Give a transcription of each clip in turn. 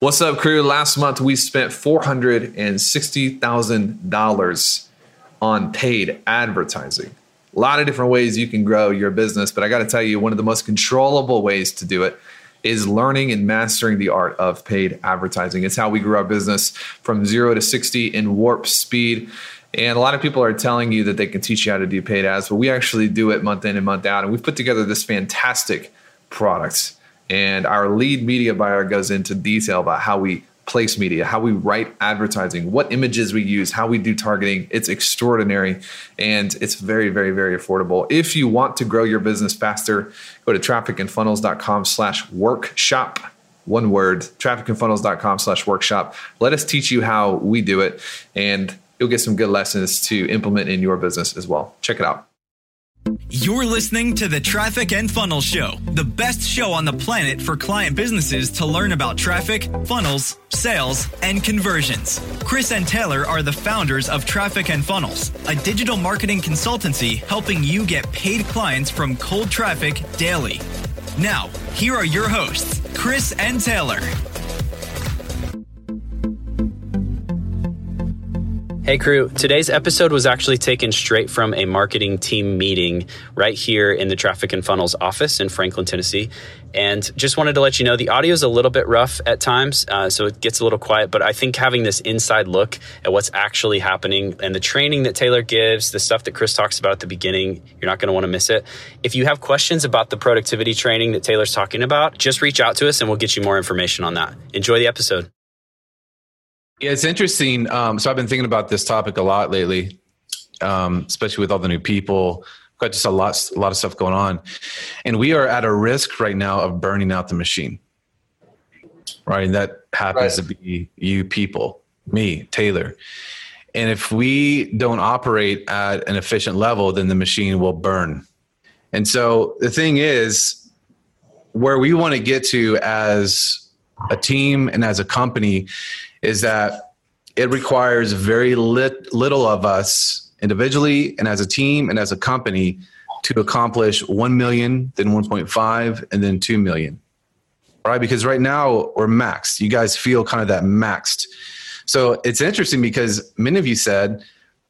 What's up, crew? Last month, we spent $460,000 on paid advertising. A lot of different ways you can grow your business, but I got to tell you, one of the most controllable ways to do it is learning and mastering the art of paid advertising. It's how we grew our business from 0 to 60 in warp speed. And a lot of people are telling you that they can teach you how to do paid ads, but we actually do it month in and month out. And we've put together this fantastic product. And our lead media buyer goes into detail about how we place media, how we write advertising, what images we use, how we do targeting. It's extraordinary, and it's very, very, very affordable. If you want to grow your business faster, go to trafficandfunnels.com/workshop. One word, trafficandfunnels.com/workshop. Let us teach you how we do it, and you'll get some good lessons to implement in your business as well. Check it out. You're listening to the Traffic and Funnels Show, the best show on the planet for client businesses to learn about traffic, funnels, sales, and conversions. Chris and Taylor are the founders of Traffic and Funnels, a digital marketing consultancy helping you get paid clients from cold traffic daily. Now, here are your hosts, Chris and Taylor. Hey crew, today's episode was actually taken straight from a marketing team meeting right here in the Traffic and Funnels office in Franklin, Tennessee. And just wanted to let you know the audio is a little bit rough at times, so it gets a little quiet. But I think having this inside look at what's actually happening and the training that Taylor gives, the stuff that Chris talks about at the beginning, you're not going to want to miss it. If you have questions about the productivity training that Taylor's talking about, just reach out to us and we'll get you more information on that. Enjoy the episode. Yeah, it's interesting. So I've been thinking about this topic a lot lately, especially with all the new people. We've got just a lot of stuff going on. And we are at a risk right now of burning out the machine, right? And that happens to be you people, me, Taylor. And if we don't operate at an efficient level, then the machine will burn. And so the thing is, where we want to get to as a team and as a company is that it requires very little of us individually and as a team and as a company to accomplish 1 million, then 1.5, and then 2 million, right? Because right now we're maxed. You guys feel kind of that maxed. So it's interesting because many of you said,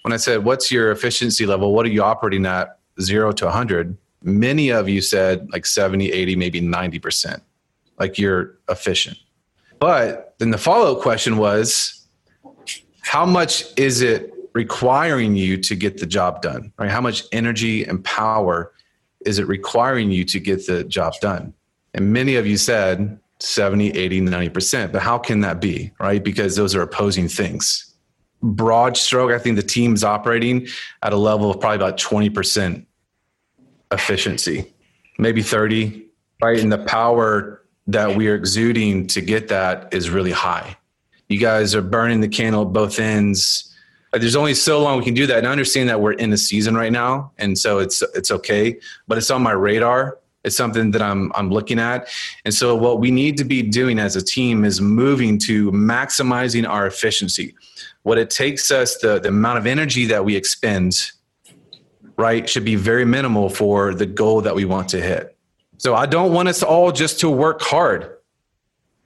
when I said, what's your efficiency level? What are you operating at 0 to 100? Many of you said like 70, 80, maybe 90%, like you're efficient. But then the follow-up question was, how much is it requiring you to get the job done? Right? How much energy and power is it requiring you to get the job done? And many of you said 70, 80, 90%. But how can that be, right? Because those are opposing things. Broad stroke, I think the team's operating at a level of probably about 20% efficiency, maybe 30, right? And the power that we are exuding to get that is really high. You guys are burning the candle at both ends. There's only so long we can do that. And I understand that we're in a season right now. And so it's okay, but it's on my radar. It's something that I'm looking at. And so what we need to be doing as a team is moving to maximizing our efficiency. What it takes us, the amount of energy that we expend, right, should be very minimal for the goal that we want to hit. So I don't want us all just to work hard.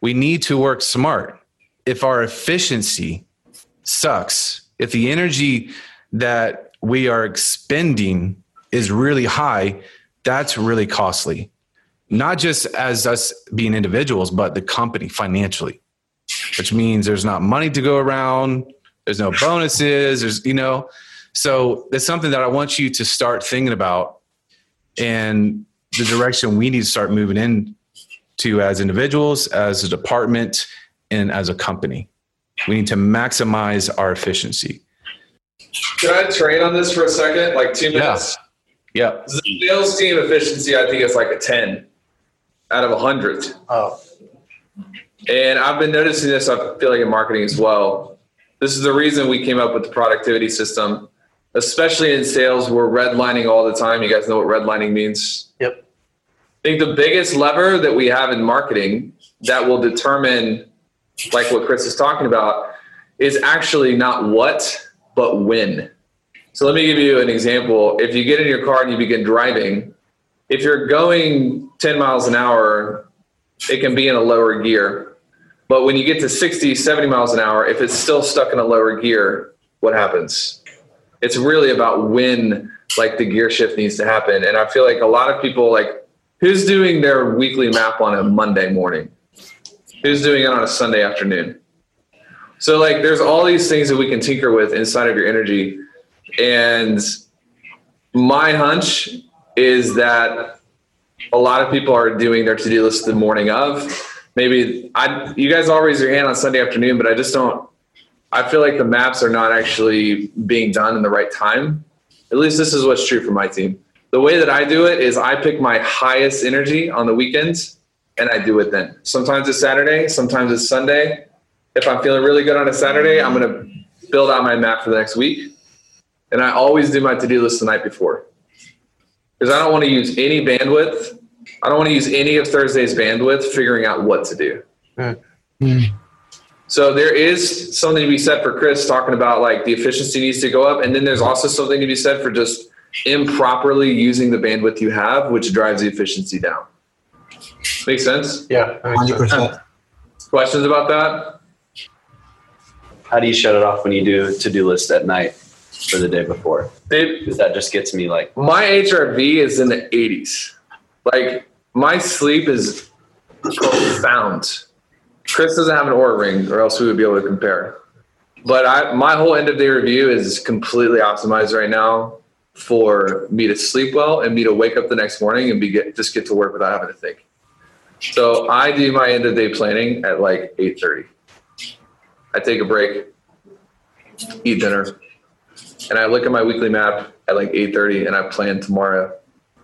We need to work smart. If our efficiency sucks, if the energy that we are expending is really high, that's really costly. Not just as us being individuals, but the company financially, which means there's not money to go around. There's no bonuses. So that's something that I want you to start thinking about, and the direction we need to start moving into as individuals, as a department, and as a company. We need to maximize our efficiency. Can I train on this for a second? Like 2 minutes? Yeah. The sales team efficiency, I think it's like a 10 out of 100. Oh. And I've been noticing this, I feel like in marketing as well. This is the reason we came up with the productivity system. Especially in sales, we're redlining all the time. You guys know what redlining means? Yep. I think the biggest lever that we have in marketing that will determine, like what Chris is talking about, is actually not what, but when. So let me give you an example. If you get in your car and you begin driving, if you're going 10 miles an hour, it can be in a lower gear. But when you get to 60, 70 miles an hour, if it's still stuck in a lower gear, what happens? It's really about when, like, the gear shift needs to happen. And I feel like a lot of people, like, who's doing their weekly map on a Monday morning? Who's doing it on a Sunday afternoon? So, like, there's all these things that we can tinker with inside of your energy. And my hunch is that a lot of people are doing their to-do list the morning of. Maybe you guys all raise your hand on Sunday afternoon, but I feel like the maps are not actually being done in the right time. At least this is what's true for my team. The way that I do it is I pick my highest energy on the weekends and I do it then. Sometimes it's Saturday, sometimes it's Sunday. If I'm feeling really good on a Saturday, I'm going to build out my map for the next week. And I always do my to-do list the night before, because I don't want to use any bandwidth. I don't want to use any of Thursday's bandwidth figuring out what to do. Mm-hmm. So there is something to be said for Chris talking about, like, the efficiency needs to go up. And then there's also something to be said for just improperly using the bandwidth you have, which drives the efficiency down. Make sense? Yeah. 100%. Questions about that? How do you shut it off when you do to-do list at night for the day before? Because that just gets me, like, my HRV is in the 80s. Like, my sleep is profound. Chris doesn't have an Aura Ring, or else we would be able to compare. But my whole end of day review is completely optimized right now for me to sleep well and me to wake up the next morning and just get to work without having to think. So I do my end of day planning at like 8:30. I take a break, eat dinner, and I look at my weekly map at like 8:30, and I plan tomorrow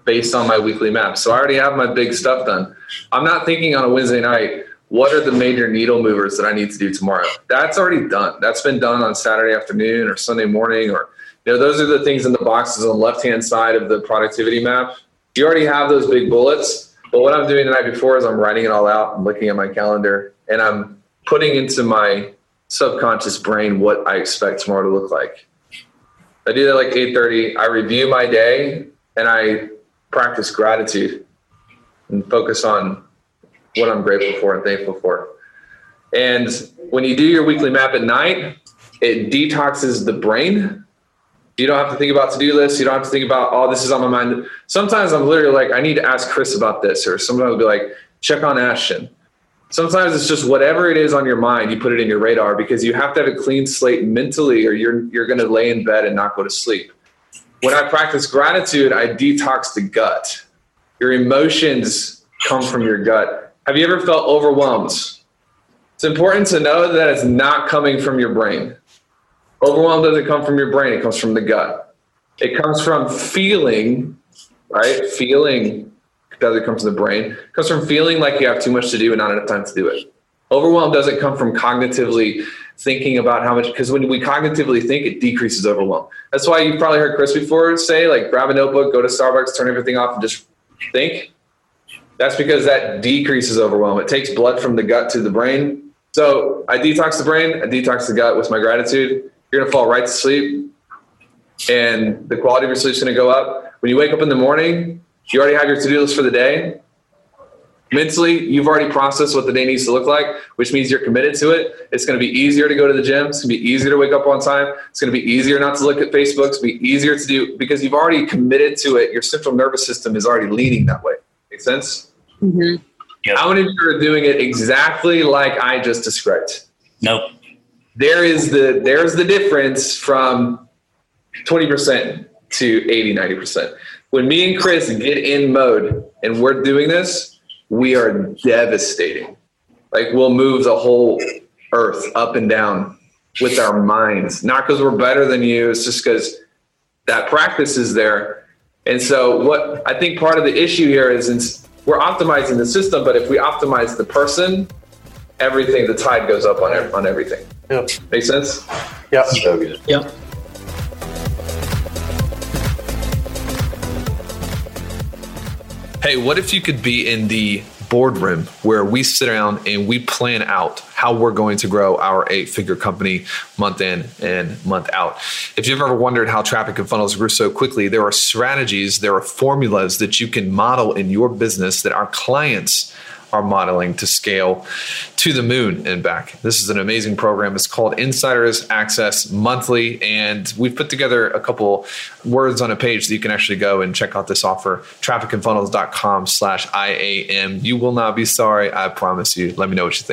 based on my weekly map. So I already have my big stuff done. I'm not thinking on a Wednesday night, what are the major needle movers that I need to do tomorrow? That's already done. That's been done on Saturday afternoon or Sunday morning, or, you know, those are the things in the boxes on the left-hand side of the productivity map. You already have those big bullets, but what I'm doing the night before is I'm writing it all out and looking at my calendar, and I'm putting into my subconscious brain what I expect tomorrow to look like. I do that like 8:30. I review my day and I practice gratitude and focus on what I'm grateful for and thankful for. And when you do your weekly map at night, it detoxes the brain. You don't have to think about to-do lists. You don't have to think about, oh, this is on my mind. Sometimes I'm literally like, I need to ask Chris about this. Or sometimes I'll be like, check on Ashton. Sometimes it's just whatever it is on your mind, you put it in your radar, because you have to have a clean slate mentally, or you're going to lay in bed and not go to sleep. When I practice gratitude, I detox the gut. Your emotions come from your gut. Have you ever felt overwhelmed? It's important to know that it's not coming from your brain. Overwhelm doesn't come from your brain. It comes from the gut. It comes from feeling, right? Feeling doesn't come from the brain. It comes from feeling like you have too much to do and not enough time to do it. Overwhelm doesn't come from cognitively thinking about how much, because when we cognitively think, it decreases overwhelm. That's why you've probably heard Chris before say, like, grab a notebook, go to Starbucks, turn everything off, and just think. That's because that decreases overwhelm. It takes blood from the gut to the brain. So I detox the brain, I detox the gut with my gratitude. You're going to fall right to sleep, and the quality of your sleep is going to go up. When you wake up in the morning, you already have your to-do list for the day. Mentally, you've already processed what the day needs to look like, which means you're committed to it. It's going to be easier to go to the gym. It's going to be easier to wake up on time. It's going to be easier not to look at Facebook. It's going to be easier to do because you've already committed to it. Your central nervous system is already leaning that way. Make sense? Mm-hmm. Yep. How many of you are doing it exactly like I just described? Nope. There's the difference from 20% to 80, 90%. When me and Chris get in mode and we're doing this, we are devastating. Like, we'll move the whole earth up and down with our minds. Not because we're better than you. It's just because that practice is there. And so what I think part of the issue here is we're optimizing the system, but if we optimize the person, everything, the tide goes up on everything. Yep. Make sense? Yep. So good. Yep. Hey, what if you could be in the boardroom where we sit down and we plan out how we're going to grow our 8-figure company month in and month out? If you've ever wondered how traffic and funnels grew so quickly, there are strategies, there are formulas that you can model in your business that our clients our modeling to scale to the moon and back. This is an amazing program. It's called Insiders Access Monthly, and we've put together a couple words on a page that you can actually go and check out this offer, trafficandfunnels.com/IAM. You will not be sorry, I promise you. Let me know what you think.